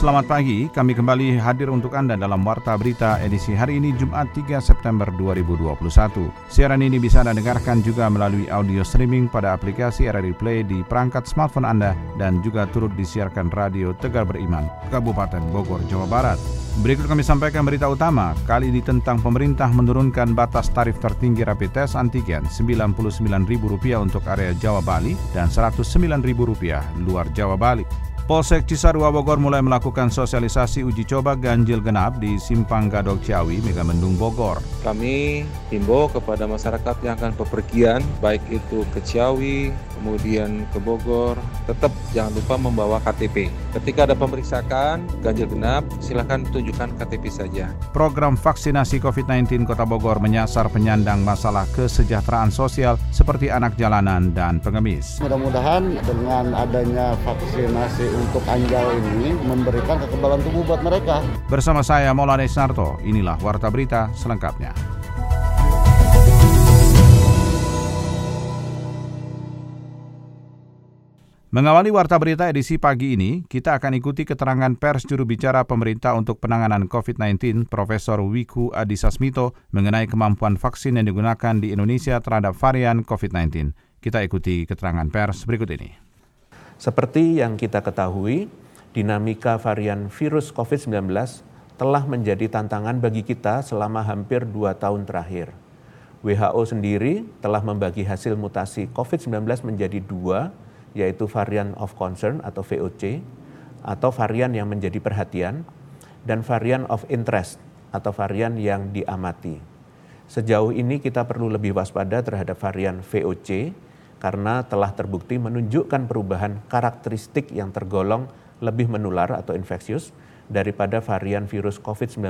Selamat pagi, kami kembali hadir untuk Anda dalam Warta Berita edisi hari ini Jumat 3 September 2021. Siaran ini bisa Anda dengarkan juga melalui audio streaming pada aplikasi RR Play di perangkat smartphone Anda dan juga turut disiarkan radio Tegar Beriman, Kabupaten Bogor, Jawa Barat. Berikut kami sampaikan berita utama, kali ini tentang pemerintah menurunkan batas tarif tertinggi rapid test antigen Rp99.000 untuk area Jawa Bali dan Rp109.000 luar Jawa Bali. Polsek Cisarua Bogor mulai melakukan sosialisasi uji coba ganjil genap di Simpang Gadok Ciawi, Megamendung Bogor. Kami himbau kepada masyarakat yang akan bepergian, baik itu ke Ciawi, kemudian ke Bogor, tetap jangan lupa membawa KTP. Ketika ada pemeriksaan ganjil genap, silakan tunjukkan KTP saja. Program vaksinasi COVID-19 Kota Bogor menyasar penyandang masalah kesejahteraan sosial seperti anak jalanan dan pengemis. Mudah-mudahan dengan adanya vaksinasi untuk Anjal ini memberikan kekebalan tubuh buat mereka. Bersama saya Mola Nasrato, inilah Warta Berita selengkapnya. Mengawali Warta Berita edisi pagi ini, kita akan ikuti keterangan pers juru bicara pemerintah untuk penanganan COVID-19, Profesor Wiku Adisasmito, mengenai kemampuan vaksin yang digunakan di Indonesia terhadap varian COVID-19. Kita ikuti keterangan pers berikut ini. Seperti yang kita ketahui, dinamika varian virus COVID-19 telah menjadi tantangan bagi kita selama hampir 2 tahun terakhir. WHO sendiri telah membagi hasil mutasi COVID-19 menjadi 2, yaitu varian of concern atau VOC, atau varian yang menjadi perhatian, dan varian of interest atau varian yang diamati. Sejauh ini kita perlu lebih waspada terhadap varian VOC, karena telah terbukti menunjukkan perubahan karakteristik yang tergolong lebih menular atau infeksius daripada varian virus COVID-19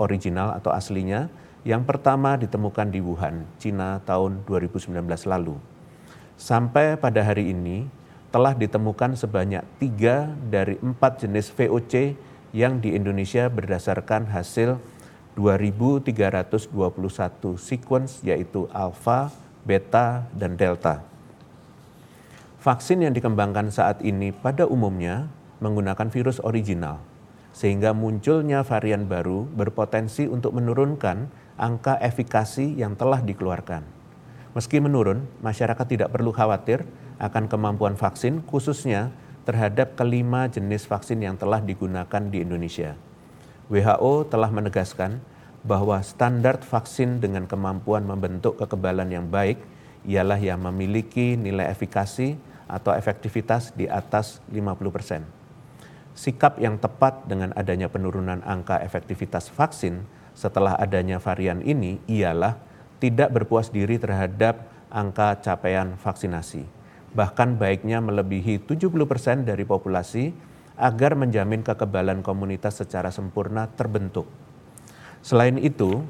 original atau aslinya yang pertama ditemukan di Wuhan, Cina tahun 2019 lalu. Sampai pada hari ini telah ditemukan sebanyak 3 dari 4 jenis VOC yang di Indonesia berdasarkan hasil 2.321 sequence yaitu alfa, beta, dan delta. Vaksin yang dikembangkan saat ini pada umumnya menggunakan virus original, sehingga munculnya varian baru berpotensi untuk menurunkan angka efikasi yang telah dikeluarkan. Meski menurun, masyarakat tidak perlu khawatir akan kemampuan vaksin khususnya terhadap kelima jenis vaksin yang telah digunakan di Indonesia. WHO telah menegaskan bahwa standar vaksin dengan kemampuan membentuk kekebalan yang baik ialah yang memiliki nilai efikasi atau efektivitas di atas 50%. Sikap yang tepat dengan adanya penurunan angka efektivitas vaksin setelah adanya varian ini ialah tidak berpuas diri terhadap angka capaian vaksinasi. Bahkan baiknya melebihi 70% dari populasi agar menjamin kekebalan komunitas secara sempurna terbentuk. Selain itu,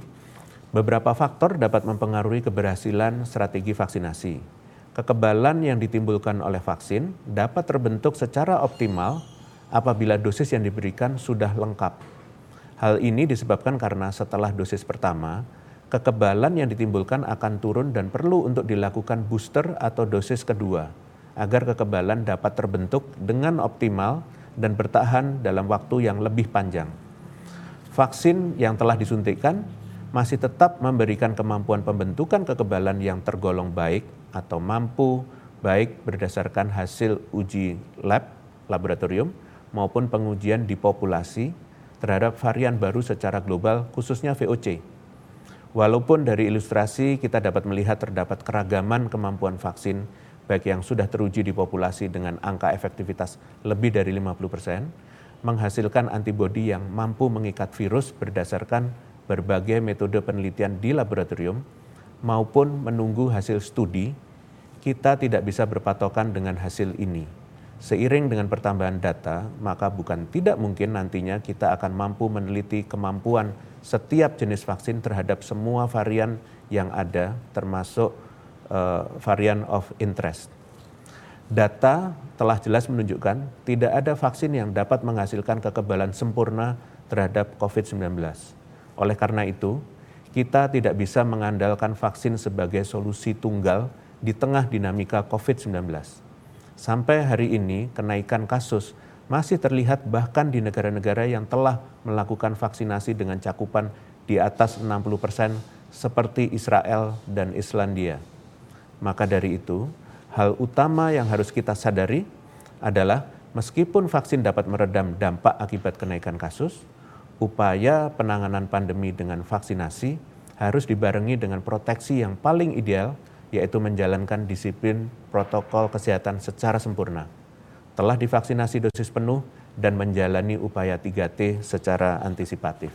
beberapa faktor dapat mempengaruhi keberhasilan strategi vaksinasi. Kekebalan yang ditimbulkan oleh vaksin dapat terbentuk secara optimal apabila dosis yang diberikan sudah lengkap. Hal ini disebabkan karena setelah dosis pertama, kekebalan yang ditimbulkan akan turun dan perlu untuk dilakukan booster atau dosis kedua, agar kekebalan dapat terbentuk dengan optimal dan bertahan dalam waktu yang lebih panjang. Vaksin yang telah disuntikkan masih tetap memberikan kemampuan pembentukan kekebalan yang tergolong baik atau mampu baik berdasarkan hasil uji lab, laboratorium, maupun pengujian di populasi terhadap varian baru secara global khususnya VOC. Walaupun dari ilustrasi kita dapat melihat terdapat keragaman kemampuan vaksin baik yang sudah teruji di populasi dengan angka efektivitas lebih dari 50%, menghasilkan antibodi yang mampu mengikat virus berdasarkan berbagai metode penelitian di laboratorium maupun menunggu hasil studi, kita tidak bisa berpatokan dengan hasil ini. Seiring dengan pertambahan data, maka bukan tidak mungkin nantinya kita akan mampu meneliti kemampuan setiap jenis vaksin terhadap semua varian yang ada, termasuk varian of interest. data telah jelas menunjukkan tidak ada vaksin yang dapat menghasilkan kekebalan sempurna terhadap COVID-19. Oleh karena itu, kita tidak bisa mengandalkan vaksin sebagai solusi tunggal di tengah dinamika COVID-19. Sampai hari ini, kenaikan kasus masih terlihat bahkan di negara-negara yang telah melakukan vaksinasi dengan cakupan di atas 60% seperti Israel dan Islandia. Maka dari itu, hal utama yang harus kita sadari adalah meskipun vaksin dapat meredam dampak akibat kenaikan kasus, upaya penanganan pandemi dengan vaksinasi harus dibarengi dengan proteksi yang paling ideal, yaitu menjalankan disiplin protokol kesehatan secara sempurna. Telah divaksinasi dosis penuh dan menjalani upaya 3T secara antisipatif.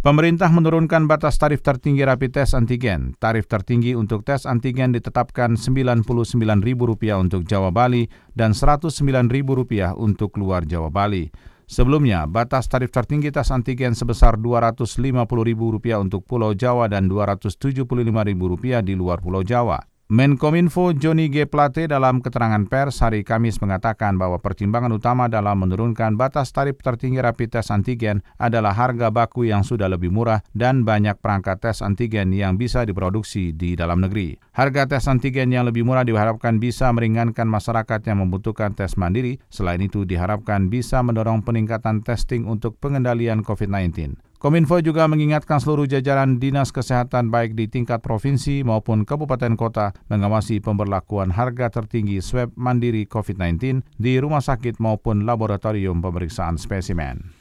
Pemerintah menurunkan batas tarif tertinggi rapid test antigen. Tarif tertinggi untuk tes antigen ditetapkan Rp99.000 untuk Jawa Bali dan Rp109.000 untuk luar Jawa Bali. Sebelumnya, batas tarif tertinggi tes antigen sebesar Rp250.000 untuk Pulau Jawa dan Rp275.000 di luar Pulau Jawa. Menkominfo Johnny G. Plate dalam keterangan pers hari Kamis mengatakan bahwa pertimbangan utama dalam menurunkan batas tarif tertinggi rapid test antigen adalah harga baku yang sudah lebih murah dan banyak perangkat tes antigen yang bisa diproduksi di dalam negeri. Harga tes antigen yang lebih murah diharapkan bisa meringankan masyarakat yang membutuhkan tes mandiri. Selain itu, diharapkan bisa mendorong peningkatan testing untuk pengendalian COVID-19. Kominfo juga mengingatkan seluruh jajaran dinas kesehatan baik di tingkat provinsi maupun kabupaten kota mengawasi pemberlakuan harga tertinggi swab mandiri COVID-19 di rumah sakit maupun laboratorium pemeriksaan spesimen.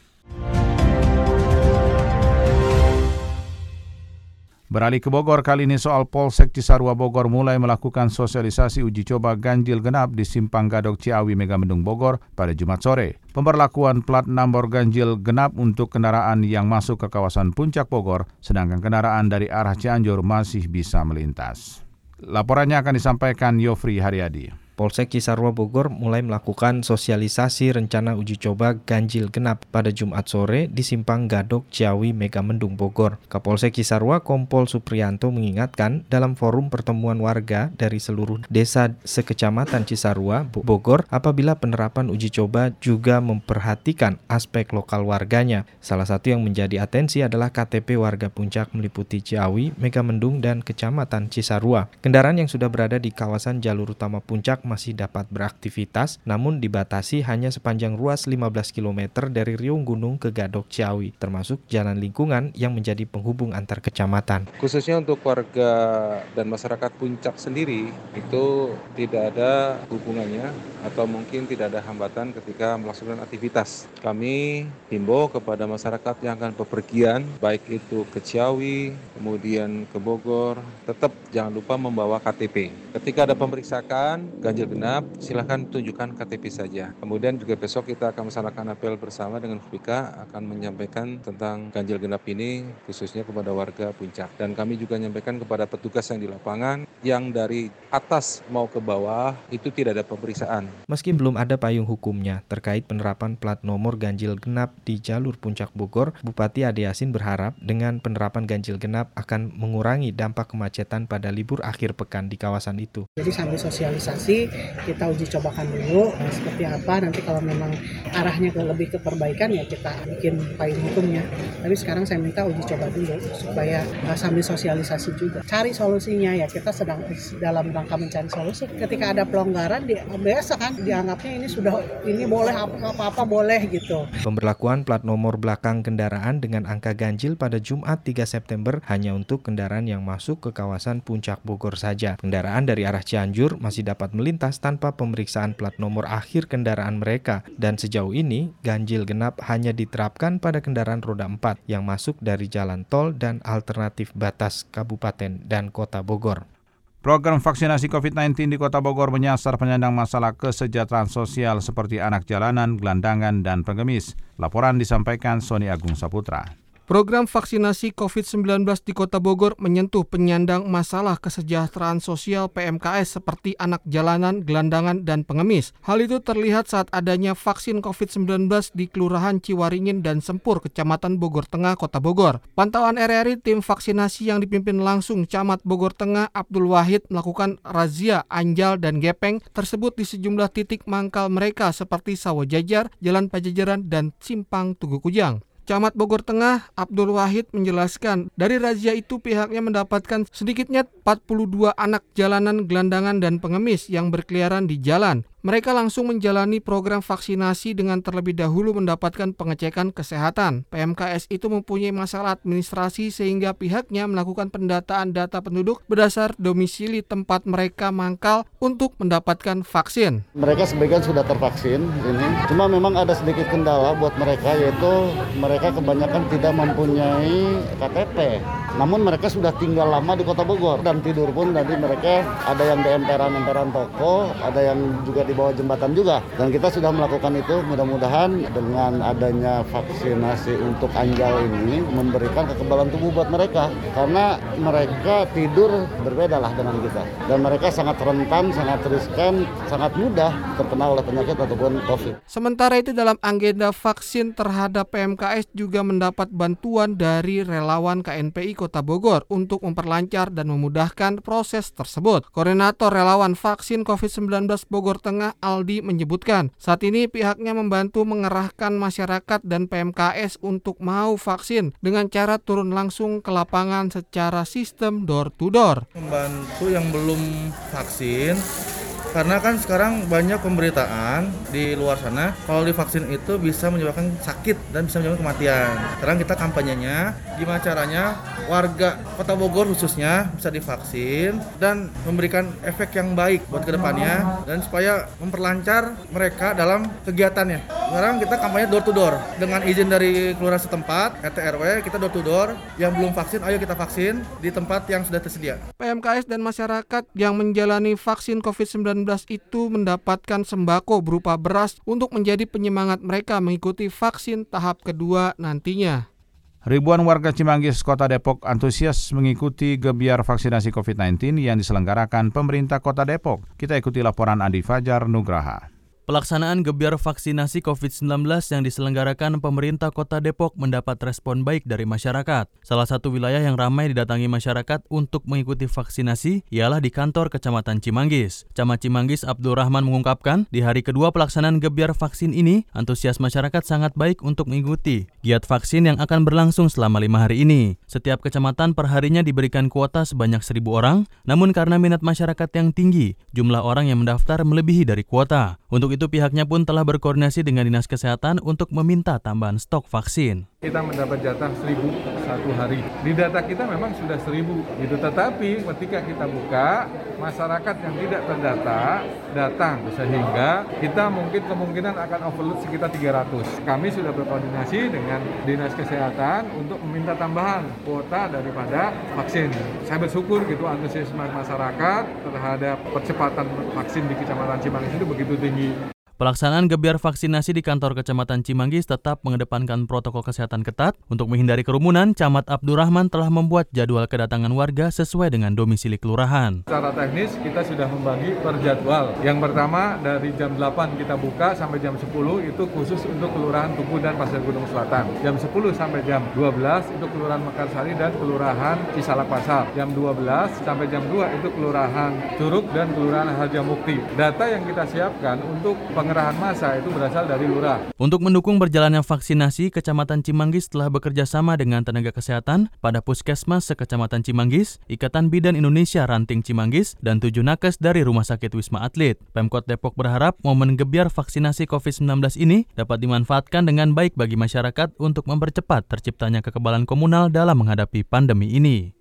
Beralih ke Bogor, kali ini soal Polsek Cisarua Bogor mulai melakukan sosialisasi uji coba ganjil genap di Simpang Gadok Ciawi Megamendung Bogor pada Jumat sore. Pemberlakuan plat nomor ganjil genap untuk kendaraan yang masuk ke kawasan Puncak Bogor, sedangkan kendaraan dari arah Cianjur masih bisa melintas. Laporannya akan disampaikan Yofri Hariadi. Polsek Cisarua Bogor mulai melakukan sosialisasi rencana uji coba ganjil genap pada Jumat sore di Simpang Gadok Ciawi Megamendung Bogor. Kapolsek Cisarua Kompol Suprianto mengingatkan dalam forum pertemuan warga dari seluruh desa sekecamatan Cisarua Bogor apabila penerapan uji coba juga memperhatikan aspek lokal warganya. Salah satu yang menjadi atensi adalah KTP warga Puncak meliputi Ciawi, Megamendung dan Kecamatan Cisarua. Kendaraan yang sudah berada di kawasan jalur utama Puncak masih dapat beraktivitas, namun dibatasi hanya sepanjang ruas 15 km dari Riung Gunung ke Gadok Ciawi, termasuk jalan lingkungan yang menjadi penghubung antar kecamatan. Khususnya untuk warga dan masyarakat Puncak sendiri, itu tidak ada hubungannya atau mungkin tidak ada hambatan ketika melaksanakan aktivitas. Kami himbau kepada masyarakat yang akan bepergian, baik itu ke Ciawi, kemudian ke Bogor, tetap jangan lupa membawa KTP. Ketika ada pemeriksaan ganjil genap, silakan tunjukkan KTP saja. Kemudian juga besok kita akan melaksanakan apel bersama dengan FPIKA akan menyampaikan tentang ganjil genap ini khususnya kepada warga Puncak. Dan kami juga menyampaikan kepada petugas yang di lapangan yang dari atas mau ke bawah itu tidak ada pemeriksaan. Meski belum ada payung hukumnya terkait penerapan plat nomor ganjil genap di jalur Puncak Bogor, Bupati Ade Asin berharap dengan penerapan ganjil genap akan mengurangi dampak kemacetan pada libur akhir pekan di kawasan itu. Jadi sambil sosialisasi kita uji cobakan dulu seperti apa, nanti kalau memang arahnya lebih ke perbaikan ya kita bikin payung hukumnya, tapi sekarang saya minta uji coba dulu supaya sambil sosialisasi juga cari solusinya ya, kita sedang dalam rangka mencari solusi. Ketika ada pelonggaran biasa kan dianggapnya ini sudah ini boleh apa-apa boleh gitu. Pemberlakuan plat nomor belakang kendaraan dengan angka ganjil pada Jumat 3 September hanya untuk kendaraan yang masuk ke kawasan Puncak Bogor saja. Kendaraan dari arah Cianjur masih dapat melintas tanpa pemeriksaan plat nomor akhir kendaraan mereka, dan sejauh ini ganjil genap hanya diterapkan pada kendaraan roda 4 yang masuk dari jalan tol dan alternatif batas kabupaten dan kota Bogor. Program vaksinasi COVID-19 di kota Bogor menyasar penyandang masalah kesejahteraan sosial seperti anak jalanan, gelandangan, dan pengemis. Laporan disampaikan Sony Agung Saputra. Program vaksinasi COVID-19 di Kota Bogor menyentuh penyandang masalah kesejahteraan sosial PMKS seperti anak jalanan, gelandangan, dan pengemis. Hal itu terlihat saat adanya vaksin COVID-19 di Kelurahan Ciwaringin dan Sempur, Kecamatan Bogor Tengah, Kota Bogor. Pantauan RRI, tim vaksinasi yang dipimpin langsung Camat Bogor Tengah Abdul Wahid melakukan razia, anjal, dan gepeng tersebut di sejumlah titik mangkal mereka seperti Sawojajar, Jalan Pajajaran, dan Simpang Tugu Kujang. Camat Bogor Tengah Abdul Wahid menjelaskan, dari razia itu pihaknya mendapatkan sedikitnya 42 anak jalanan, gelandangan, dan pengemis yang berkeliaran di jalan. Mereka langsung menjalani program vaksinasi dengan terlebih dahulu mendapatkan pengecekan kesehatan. PMKS itu mempunyai masalah administrasi sehingga pihaknya melakukan pendataan data penduduk berdasar domisili tempat mereka mangkal untuk mendapatkan vaksin. Mereka sebagian sudah tervaksin ini, cuma memang ada sedikit kendala buat mereka, yaitu mereka kebanyakan tidak mempunyai KTP. Namun mereka sudah tinggal lama di Kota Bogor dan tidur pun tadi mereka ada yang di emperan-emperan toko, ada yang juga di bawah jembatan juga. Dan kita sudah melakukan itu, mudah-mudahan dengan adanya vaksinasi untuk anjal ini memberikan kekebalan tubuh buat mereka. Karena mereka tidur berbeda lah dengan kita. Dan mereka sangat rentan, sangat riskan, sangat mudah terkena oleh penyakit ataupun COVID. Sementara itu dalam agenda vaksin terhadap PMKS juga mendapat bantuan dari relawan KNPI Kota Bogor untuk memperlancar dan memudahkan proses tersebut. Koordinator relawan vaksin COVID-19 Bogor Tengah Aldi menyebutkan, saat ini pihaknya membantu mengerahkan masyarakat dan PMKS untuk mau vaksin dengan cara turun langsung ke lapangan secara sistem door to door. Membantu yang belum vaksin, karena kan sekarang banyak pemberitaan di luar sana kalau divaksin itu bisa menyebabkan sakit dan bisa menyebabkan kematian. Sekarang kita kampanyenya gimana caranya warga Kota Bogor khususnya bisa divaksin dan memberikan efek yang baik buat kedepannya dan supaya memperlancar mereka dalam kegiatannya. Sekarang kita kampanye door to door dengan izin dari kelurahan setempat, RT RW, kita door to door. Yang belum vaksin ayo kita vaksin di tempat yang sudah tersedia. PMKS dan masyarakat yang menjalani vaksin COVID-19 itu mendapatkan sembako berupa beras untuk menjadi penyemangat mereka mengikuti vaksin tahap kedua nantinya. Ribuan warga Cimanggis, Kota Depok antusias mengikuti gebiar vaksinasi COVID-19 yang diselenggarakan pemerintah Kota Depok. Kita ikuti laporan Andi Fajar Nugraha. Pelaksanaan gebiar vaksinasi COVID-19 yang diselenggarakan pemerintah Kota Depok mendapat respon baik dari masyarakat. Salah satu wilayah yang ramai didatangi masyarakat untuk mengikuti vaksinasi ialah di kantor Kecamatan Cimanggis. Camat Cimanggis Abdul Rahman mengungkapkan, di hari kedua pelaksanaan gebiar vaksin ini, antusias masyarakat sangat baik untuk mengikuti giat vaksin yang akan berlangsung selama 5 hari ini. Setiap kecamatan perharinya diberikan kuota sebanyak 1.000 orang, namun karena minat masyarakat yang tinggi, jumlah orang yang mendaftar melebihi dari kuota. Untuk itu pihaknya pun telah berkoordinasi dengan Dinas Kesehatan untuk meminta tambahan stok vaksin. Kita mendapat jatah 1.000 satu hari. Di data kita memang sudah 1.000 gitu, tetapi ketika kita buka, masyarakat yang tidak terdata datang sehingga kita mungkin kemungkinan akan overload sekitar 300. Kami sudah berkoordinasi dengan Dinas Kesehatan untuk meminta tambahan kuota daripada vaksin. Saya bersyukur gitu antusiasme masyarakat terhadap percepatan vaksin di Kecamatan Cimanggis itu begitu tinggi. Pelaksanaan gebiar vaksinasi di kantor Kecamatan Cimanggis tetap mengedepankan protokol kesehatan ketat. Untuk menghindari kerumunan, Camat Abdurrahman telah membuat jadwal kedatangan warga sesuai dengan domisili kelurahan. Secara teknis kita sudah membagi per jadwal. Yang pertama dari jam 8 kita buka sampai jam 10 itu khusus untuk Kelurahan Tugu dan Pasir Gunung Selatan. Jam 10 sampai jam 12 itu Kelurahan Mekarsari dan Kelurahan Cisalak Pasar. Jam 12 sampai jam 2 itu Kelurahan Curug dan Kelurahan Harjamukti. Data yang kita siapkan untuk pengerahan massa itu berasal dari lurah. Untuk mendukung berjalannya vaksinasi, Kecamatan Cimanggis telah bekerja sama dengan tenaga kesehatan pada Puskesmas sekecamatan Cimanggis, Ikatan Bidan Indonesia Ranting Cimanggis, dan 7 nakes dari Rumah Sakit Wisma Atlet. Pemkot Depok berharap momen gebiar vaksinasi COVID-19 ini dapat dimanfaatkan dengan baik bagi masyarakat untuk mempercepat terciptanya kekebalan komunal dalam menghadapi pandemi ini.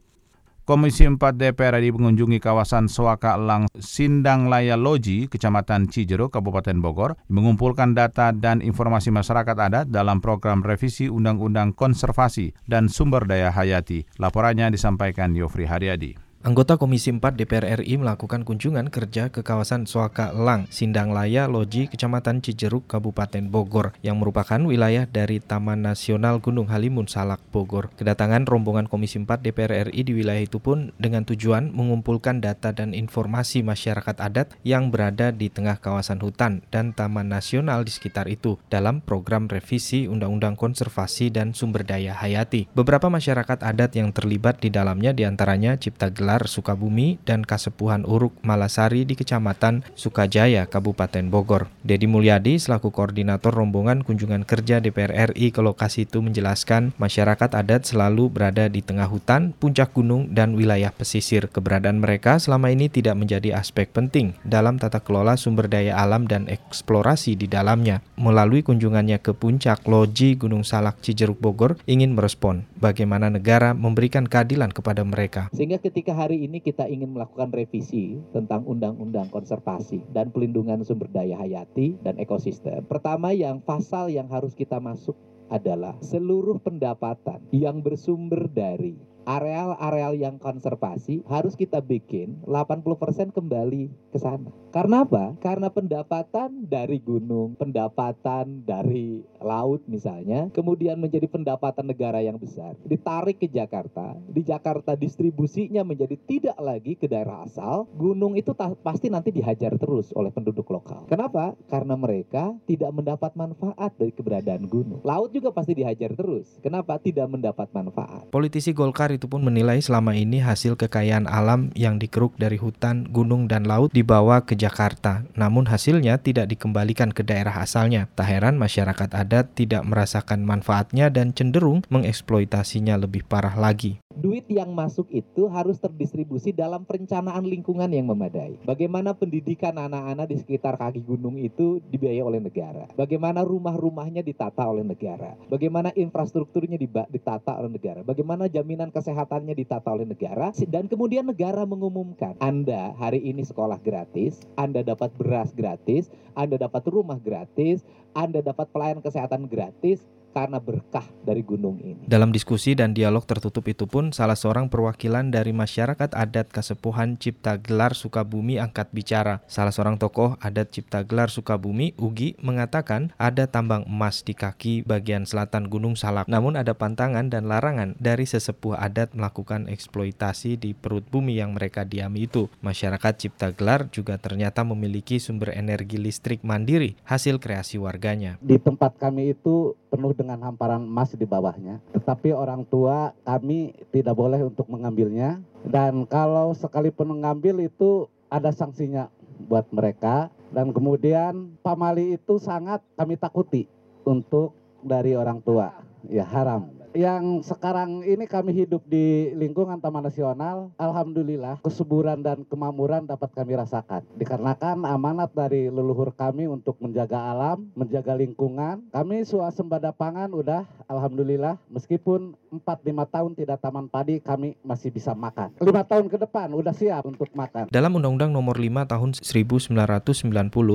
Komisi 4 DPR RI mengunjungi kawasan Soaka Elang Sindanglaya Loji, Kecamatan Cijeruk, Kabupaten Bogor, mengumpulkan data dan informasi masyarakat adat dalam program revisi Undang-Undang Konservasi dan Sumber Daya Hayati. Laporannya disampaikan Yofri Hariadi. Anggota Komisi 4 DPR RI melakukan kunjungan kerja ke kawasan Suaka Elang, Sindanglaya, Loji, Kecamatan Cijeruk, Kabupaten Bogor, yang merupakan wilayah dari Taman Nasional Gunung Halimun Salak, Bogor. Kedatangan rombongan Komisi 4 DPR RI di wilayah itu pun dengan tujuan mengumpulkan data dan informasi masyarakat adat yang berada di tengah kawasan hutan dan Taman Nasional di sekitar itu dalam program revisi Undang-Undang Konservasi dan Sumber Daya Hayati. Beberapa masyarakat adat yang terlibat di dalamnya diantaranya Cipta Gelar Sukabumi dan Kasepuhan Uruk Malasari di Kecamatan Sukajaya, Kabupaten Bogor. Dedi Mulyadi selaku koordinator rombongan kunjungan kerja DPR RI ke lokasi itu menjelaskan masyarakat adat selalu berada di tengah hutan, puncak gunung, dan wilayah pesisir. Keberadaan mereka selama ini tidak menjadi aspek penting dalam tata kelola sumber daya alam dan eksplorasi di dalamnya. Melalui kunjungannya ke puncak Loji Gunung Salak Cijeruk Bogor ingin merespon bagaimana negara memberikan keadilan kepada mereka. Sehingga ketika hari ini kita ingin melakukan revisi tentang Undang-Undang Konservasi dan Pelindungan Sumber Daya Hayati dan Ekosistem. Pertama yang pasal yang harus kita masuk adalah seluruh pendapatan yang bersumber dari areal-areal yang konservasi harus kita bikin 80% kembali ke sana. Karena apa? Karena pendapatan dari gunung, pendapatan dari laut misalnya, kemudian menjadi pendapatan negara yang besar, ditarik ke Jakarta. Di Jakarta distribusinya menjadi tidak lagi ke daerah asal. Gunung itu pasti nanti dihajar terus oleh penduduk lokal. Kenapa? Karena mereka tidak mendapat manfaat dari keberadaan gunung. Laut juga pasti dihajar terus. Kenapa? Tidak mendapat manfaat. Politisi Golkar itu pun menilai selama ini hasil kekayaan alam yang dikeruk dari hutan, gunung, dan laut dibawa ke Jakarta. Namun hasilnya tidak dikembalikan ke daerah asalnya. Tak heran masyarakat adat tidak merasakan manfaatnya dan cenderung mengeksploitasinya lebih parah lagi. Duit yang masuk itu harus terdistribusi dalam perencanaan lingkungan yang memadai. Bagaimana pendidikan anak-anak di sekitar kaki gunung itu dibiayai oleh negara. Bagaimana rumah-rumahnya ditata oleh negara. Bagaimana infrastrukturnya ditata oleh negara. Bagaimana jaminan kesehatannya ditata oleh negara. Dan kemudian negara mengumumkan, Anda hari ini sekolah gratis, Anda dapat beras gratis, Anda dapat rumah gratis, Anda dapat pelayanan kesehatan gratis, karena berkah dari gunung ini. Dalam diskusi dan dialog tertutup itu pun, salah seorang perwakilan dari masyarakat adat Kasepuhan Cipta Gelar Sukabumi angkat bicara. Salah seorang tokoh adat Cipta Gelar Sukabumi, Ugi, mengatakan ada tambang emas di kaki bagian selatan Gunung Salak. Namun ada pantangan dan larangan dari sesepuh adat melakukan eksploitasi di perut bumi yang mereka diami itu. Masyarakat Cipta Gelar juga ternyata memiliki sumber energi listrik mandiri hasil kreasi warganya. Di tempat kami itu penuh dengan hamparan emas di bawahnya, tetapi orang tua kami tidak boleh untuk mengambilnya, dan kalau sekalipun mengambil itu ada sanksinya buat mereka, dan kemudian pamali itu sangat kami takuti untuk dari orang tua, ya haram. Yang sekarang ini kami hidup di lingkungan Taman Nasional, alhamdulillah kesuburan dan kemamuran dapat kami rasakan. Dikarenakan amanat dari leluhur kami untuk menjaga alam, menjaga lingkungan. Kami swasembada pangan udah alhamdulillah, meskipun 4-5 tahun tidak taman padi kami masih bisa makan. 5 tahun ke depan udah siap untuk makan. Dalam Undang-Undang Nomor 5 Tahun 1990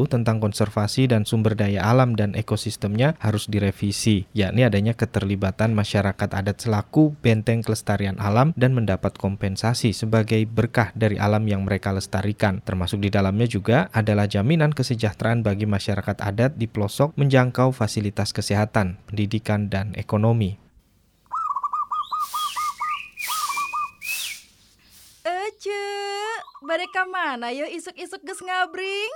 tentang konservasi dan sumber daya alam dan ekosistemnya harus direvisi, yakni adanya keterlibatan masyarakat adat selaku benteng kelestarian alam dan mendapat kompensasi sebagai berkah dari alam yang mereka lestarikan. Termasuk di dalamnya juga adalah jaminan kesejahteraan bagi masyarakat adat di pelosok menjangkau fasilitas kesehatan, pendidikan, dan ekonomi. Bade ka mana yo isuk-isuk geus ngabring?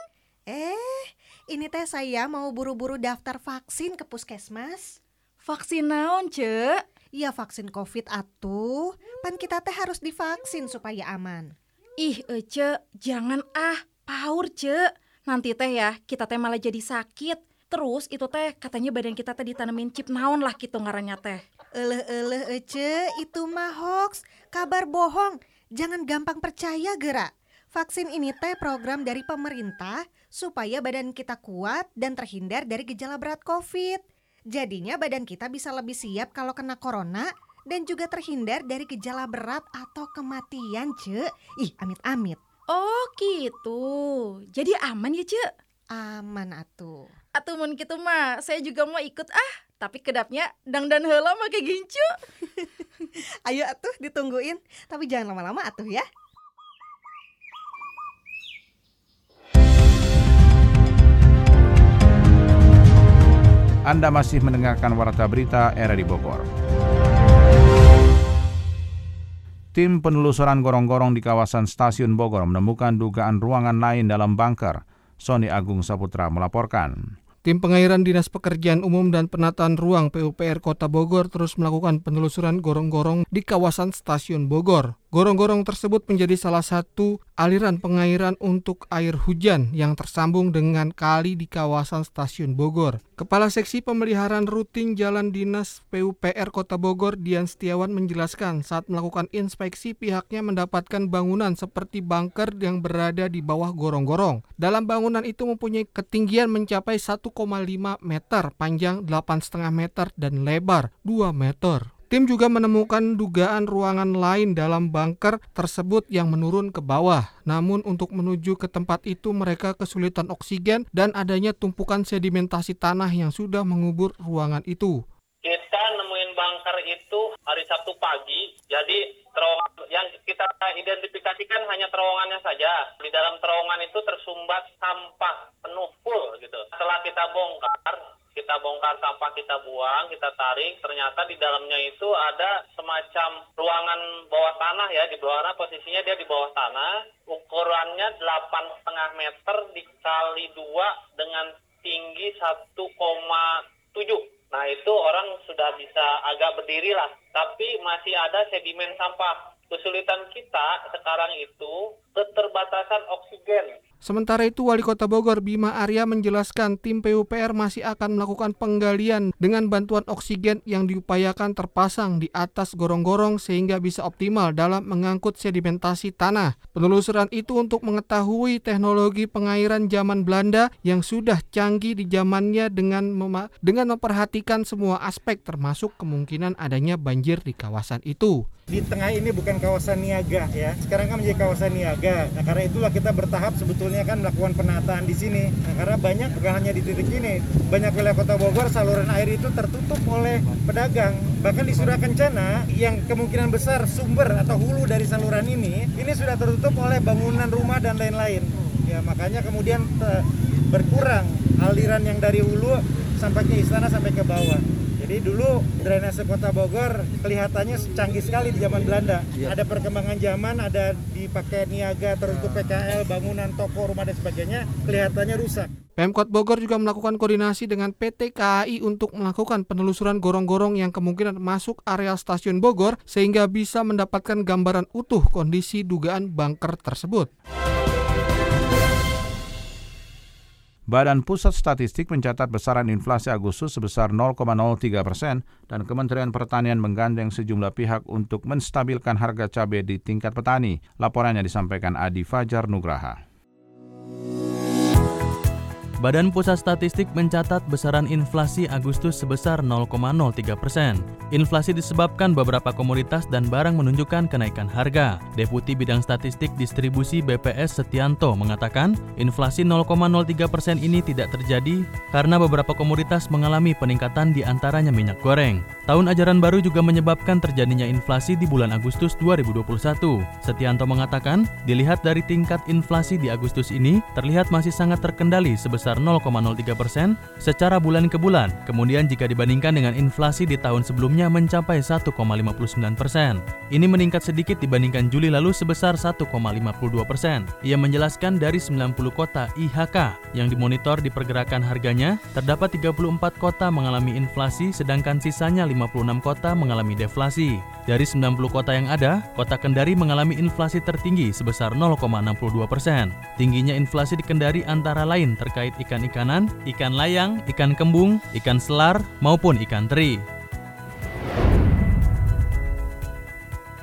Ini teh saya mau buru-buru daftar vaksin ke puskesmas. Vaksin naon, Ce? Iya vaksin Covid atuh. Pan kita teh harus divaksin supaya aman. Ih, Ce, jangan paur, Ce. Nanti teh ya, kita teh malah jadi sakit. Terus itu teh katanya badan kita teh ditanemin chip naon lah gitu ngarannya teh. Eleh-eleh, Ce, itu mah hoax, kabar bohong. Jangan gampang percaya, gerak. Vaksin ini teh program dari pemerintah supaya badan kita kuat dan terhindar dari gejala berat COVID. Jadinya badan kita bisa lebih siap kalau kena corona dan juga terhindar dari gejala berat atau kematian, Ce. Ih, amit-amit. Oh, gitu. Jadi aman ya, Ce? Aman, atuh. Atuh mun kitu mah, saya juga mau ikut tapi kedapnya dangdan heula make gincu. Ayo atuh ditungguin, tapi jangan lama-lama atuh ya. Anda masih mendengarkan Warta Berita RRI Bogor. Tim penelusuran gorong-gorong di kawasan Stasiun Bogor menemukan dugaan ruangan lain dalam bunker. Sony Agung Saputra melaporkan. Tim Pengairan Dinas Pekerjaan Umum dan Penataan Ruang PUPR Kota Bogor terus melakukan penelusuran gorong-gorong di kawasan Stasiun Bogor. Gorong-gorong tersebut menjadi salah satu aliran pengairan untuk air hujan yang tersambung dengan kali di kawasan Stasiun Bogor. Kepala Seksi Pemeliharaan Rutin Jalan Dinas PUPR Kota Bogor, Dian Setiawan menjelaskan saat melakukan inspeksi pihaknya mendapatkan bangunan seperti bunker yang berada di bawah gorong-gorong. Dalam bangunan itu mempunyai ketinggian mencapai 1,5 meter, panjang 8,5 meter, dan lebar 2 meter. Tim juga menemukan dugaan ruangan lain dalam bunker tersebut yang menurun ke bawah. Namun untuk menuju ke tempat itu mereka kesulitan oksigen dan adanya tumpukan sedimentasi tanah yang sudah mengubur ruangan itu. Kita nemuin bunker itu hari Sabtu pagi, jadi terowongan yang kita identifikasikan hanya terowongannya saja. Di dalam terowongan itu tersumbat sampah penuh full gitu. Setelah kita bongkar sampah, kita buang, kita tarik, ternyata di dalamnya itu ada semacam ruangan bawah tanah ya. Di bawah tanah, posisinya dia di bawah tanah, ukurannya 8,5 meter dikali 2 dengan tinggi 1,7. Nah itu orang sudah bisa agak berdiri lah, tapi masih ada sedimen sampah. Kesulitan kita sekarang itu keterbatasan oksigen. Sementara itu, Wali Kota Bogor Bima Arya menjelaskan tim PUPR masih akan melakukan penggalian dengan bantuan oksigen yang diupayakan terpasang di atas gorong-gorong sehingga bisa optimal dalam mengangkut sedimentasi tanah. Penelusuran itu untuk mengetahui teknologi pengairan zaman Belanda yang sudah canggih di zamannya dengan memperhatikan semua aspek termasuk kemungkinan adanya banjir di kawasan itu. Di tengah ini bukan kawasan niaga ya, sekarang kan menjadi kawasan niaga. Nah, karena itulah kita bertahap sebetulnya kan melakukan penataan di sini. Nah, karena banyak, bukan hanya di titik ini, banyak wilayah Kota Bogor saluran air itu tertutup oleh pedagang. Bahkan di Surakencana yang kemungkinan besar sumber atau hulu dari saluran ini sudah tertutup oleh bangunan rumah dan lain-lain. Ya makanya kemudian berkurang aliran yang dari hulu sampai ke istana sampai ke bawah. Jadi dulu drainase Kota Bogor kelihatannya canggih sekali di zaman Belanda. Ada perkembangan zaman, ada dipakai niaga, tertutup PKL, bangunan, toko, rumah dan sebagainya, kelihatannya rusak. Pemkot Bogor juga melakukan koordinasi dengan PT KAI untuk melakukan penelusuran gorong-gorong yang kemungkinan masuk areal Stasiun Bogor sehingga bisa mendapatkan gambaran utuh kondisi dugaan bunker tersebut. Badan Pusat Statistik mencatat besaran inflasi Agustus sebesar 0,03% dan Kementerian Pertanian menggandeng sejumlah pihak untuk menstabilkan harga cabai di tingkat petani. Laporannya disampaikan Andi Fajar Nugraha. Badan Pusat Statistik mencatat besaran inflasi Agustus sebesar 0,03%. Inflasi disebabkan beberapa komoditas dan barang menunjukkan kenaikan harga. Deputi Bidang Statistik Distribusi BPS Setianto mengatakan, inflasi 0,03% ini tidak terjadi karena beberapa komoditas mengalami peningkatan di antaranya minyak goreng. Tahun ajaran baru juga menyebabkan terjadinya inflasi di bulan Agustus 2021. Setianto mengatakan, dilihat dari tingkat inflasi di Agustus ini, terlihat masih sangat terkendali sebesar 0,03% secara bulan ke bulan. Kemudian jika dibandingkan dengan inflasi di tahun sebelumnya mencapai 1,59%. Ini meningkat sedikit dibandingkan Juli lalu sebesar 1,52%. Ia menjelaskan dari 90 kota IHK yang dimonitor di pergerakan harganya, terdapat 34 kota mengalami inflasi sedangkan sisanya 56 kota mengalami deflasi. Dari 90 kota yang ada, kota Kendari mengalami inflasi tertinggi sebesar 0,62%. Tingginya inflasi di Kendari antara lain terkait ikan-ikanan, ikan layang, ikan kembung, ikan selar, maupun ikan teri.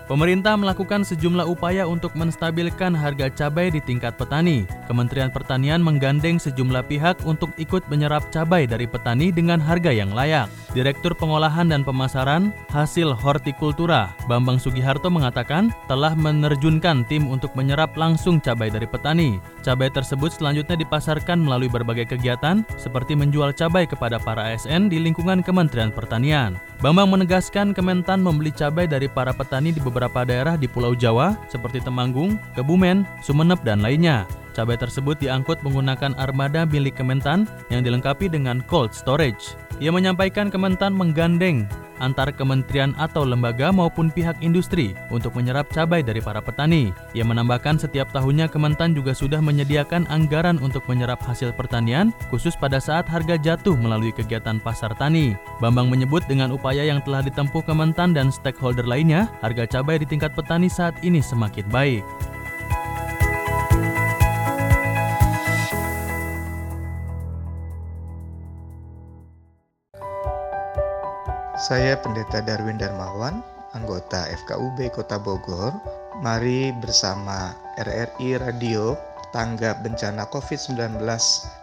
Pemerintah melakukan sejumlah upaya untuk menstabilkan harga cabai di tingkat petani. Kementerian Pertanian menggandeng sejumlah pihak untuk ikut menyerap cabai dari petani dengan harga yang layak. Direktur Pengolahan dan Pemasaran Hasil Hortikultura, Bambang Sugiharto mengatakan telah menerjunkan tim untuk menyerap langsung cabai dari petani. Cabai tersebut selanjutnya dipasarkan melalui berbagai kegiatan seperti menjual cabai kepada para ASN di lingkungan Kementerian Pertanian. Bambang menegaskan Kementan membeli cabai dari para petani di beberapa daerah di Pulau Jawa seperti Temanggung, Kebumen, Sumeneb, dan lainnya. Cabai tersebut diangkut menggunakan armada milik Kementan yang dilengkapi dengan cold storage. Ia menyampaikan Kementan menggandeng antar kementerian atau lembaga maupun pihak industri untuk menyerap cabai dari para petani. Ia menambahkan setiap tahunnya Kementan juga sudah menyediakan anggaran untuk menyerap hasil pertanian, khusus pada saat harga jatuh melalui kegiatan pasar tani. Bambang menyebut dengan upaya yang telah ditempuh Kementan dan stakeholder lainnya, harga cabai di tingkat petani saat ini semakin baik. Saya Pendeta Darwin Darmawan, anggota FKUB Kota Bogor. Mari bersama RRI Radio Tanggap Bencana COVID-19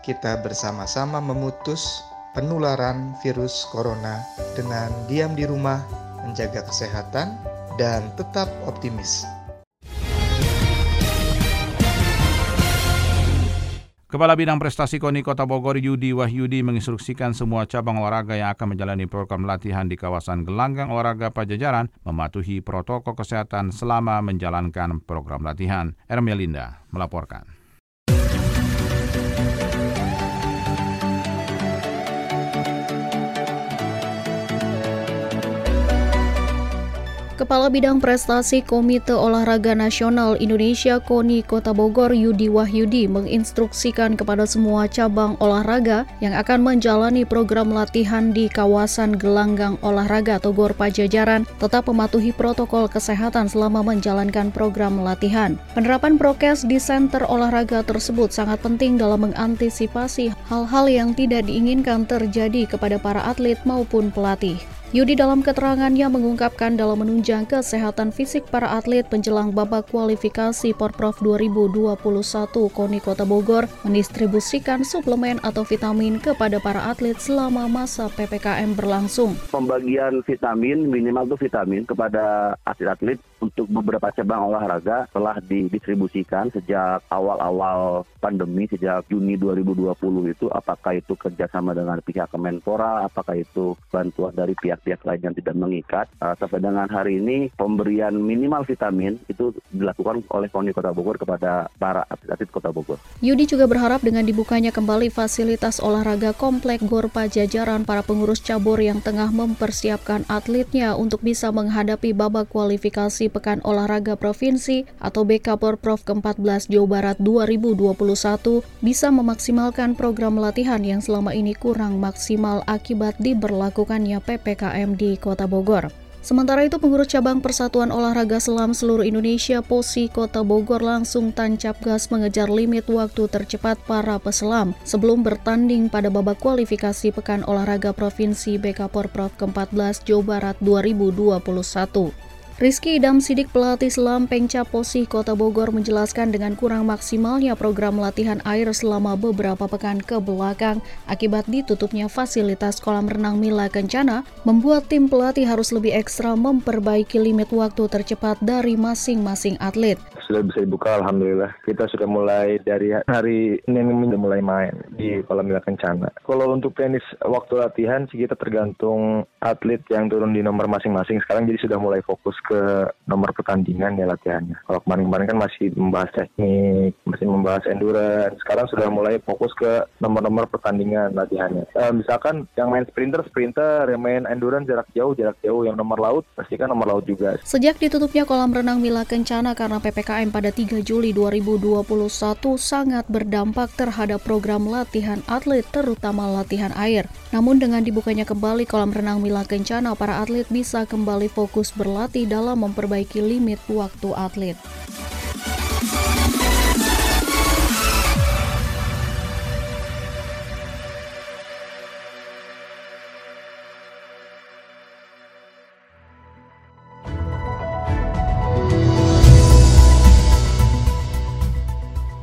kita bersama-sama memutus penularan virus corona dengan diam di rumah, menjaga kesehatan, dan tetap optimis. Kepala Bidang Prestasi KONI Kota Bogor Yudi Wahyudi menginstruksikan semua cabang olahraga yang akan menjalani program latihan di kawasan gelanggang olahraga Pajajaran mematuhi protokol kesehatan selama menjalankan program latihan. Ermelinda melaporkan. Kepala Bidang Prestasi Komite Olahraga Nasional Indonesia KONI Kota Bogor Yudi Wahyudi menginstruksikan kepada semua cabang olahraga yang akan menjalani program latihan di kawasan gelanggang olahraga atau Gor Pajajaran tetap mematuhi protokol kesehatan selama menjalankan program latihan. Penerapan prokes di Center Olahraga tersebut sangat penting dalam mengantisipasi hal-hal yang tidak diinginkan terjadi kepada para atlet maupun pelatih. Yudi dalam keterangannya mengungkapkan dalam menunjang kesehatan fisik para atlet penjelang babak kualifikasi Porprov 2021, KONI Kota Bogor mendistribusikan suplemen atau vitamin kepada para atlet selama masa PPKM berlangsung. Pembagian vitamin, minimal itu vitamin kepada atlet-atlet untuk beberapa cabang olahraga telah didistribusikan sejak awal-awal pandemi, sejak Juni 2020 itu, apakah itu kerjasama dengan pihak Kemenpora, apakah itu bantuan dari pihak-pihak lain yang tidak mengikat. Sampai dengan hari ini, pemberian minimal vitamin itu dilakukan oleh KONI Kota Bogor kepada para atlet-atlet Kota Bogor. Yudi juga berharap dengan dibukanya kembali fasilitas olahraga Komplek Gor Pajajaran, para pengurus cabur yang tengah mempersiapkan atletnya untuk bisa menghadapi babak kualifikasi Pekan Olahraga Provinsi atau BK Porprov ke-14 Jawa Barat 2021 bisa memaksimalkan program latihan yang selama ini kurang maksimal akibat diberlakukannya PPKM di Kota Bogor. Sementara itu, pengurus cabang Persatuan Olahraga Selam Seluruh Indonesia POSI Kota Bogor langsung tancap gas mengejar limit waktu tercepat para peselam sebelum bertanding pada babak kualifikasi Pekan Olahraga Provinsi BK Porprov ke-14 Jawa Barat 2021. Rizky Idam Sidik, pelatih selam Pencap POSI Kota Bogor, menjelaskan dengan kurang maksimalnya program latihan air selama beberapa pekan ke belakang akibat ditutupnya fasilitas kolam renang Mila Kencana membuat tim pelatih harus lebih ekstra memperbaiki limit waktu tercepat dari masing-masing atlet. Sudah bisa dibuka, alhamdulillah. Kita sudah mulai dari hari Senin sudah mulai main di kolam Mila Kencana. Kalau untuk tenis waktu latihan sih kita tergantung atlet yang turun di nomor masing-masing. Sekarang jadi sudah mulai fokus ke nomor pertandingan ya latihannya. Kalau kemarin-kemarin kan masih membahas teknik, masih membahas endurance. Sekarang sudah mulai fokus ke nomor-nomor pertandingan latihannya. Misalkan yang main sprinter, yang main endurance jarak jauh, yang nomor laut pastikan nomor laut juga. Sejak ditutupnya kolam renang Mila Kencana karena PPKM pada 3 Juli 2021 sangat berdampak terhadap program latihan atlet, terutama latihan air. Namun dengan dibukanya kembali kolam renang Mila Kencana, para atlet bisa kembali fokus berlatih dalam memperbaiki limit waktu atlet.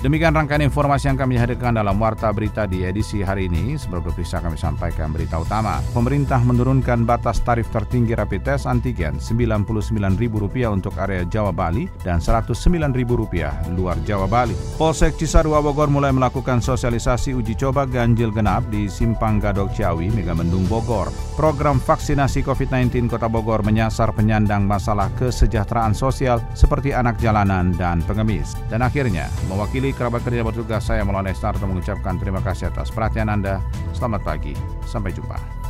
Demikian rangkaian informasi yang kami hadirkan dalam Warta Berita di edisi hari ini. Sebelum berpisah kami sampaikan berita utama. Pemerintah menurunkan batas tarif tertinggi rapid test antigen Rp99.000 untuk area Jawa Bali dan Rp109.000 luar Jawa Bali. Polsek Cisarua Bogor mulai melakukan sosialisasi uji coba ganjil genap di Simpang Gadok Ciawi, Megamendung Bogor. Program vaksinasi COVID-19 Kota Bogor menyasar penyandang masalah kesejahteraan sosial seperti anak jalanan dan pengemis. Dan akhirnya mewakili kerabat kerja bertugas, saya Mola Nasrato mengucapkan terima kasih atas perhatian Anda. Selamat pagi, sampai jumpa.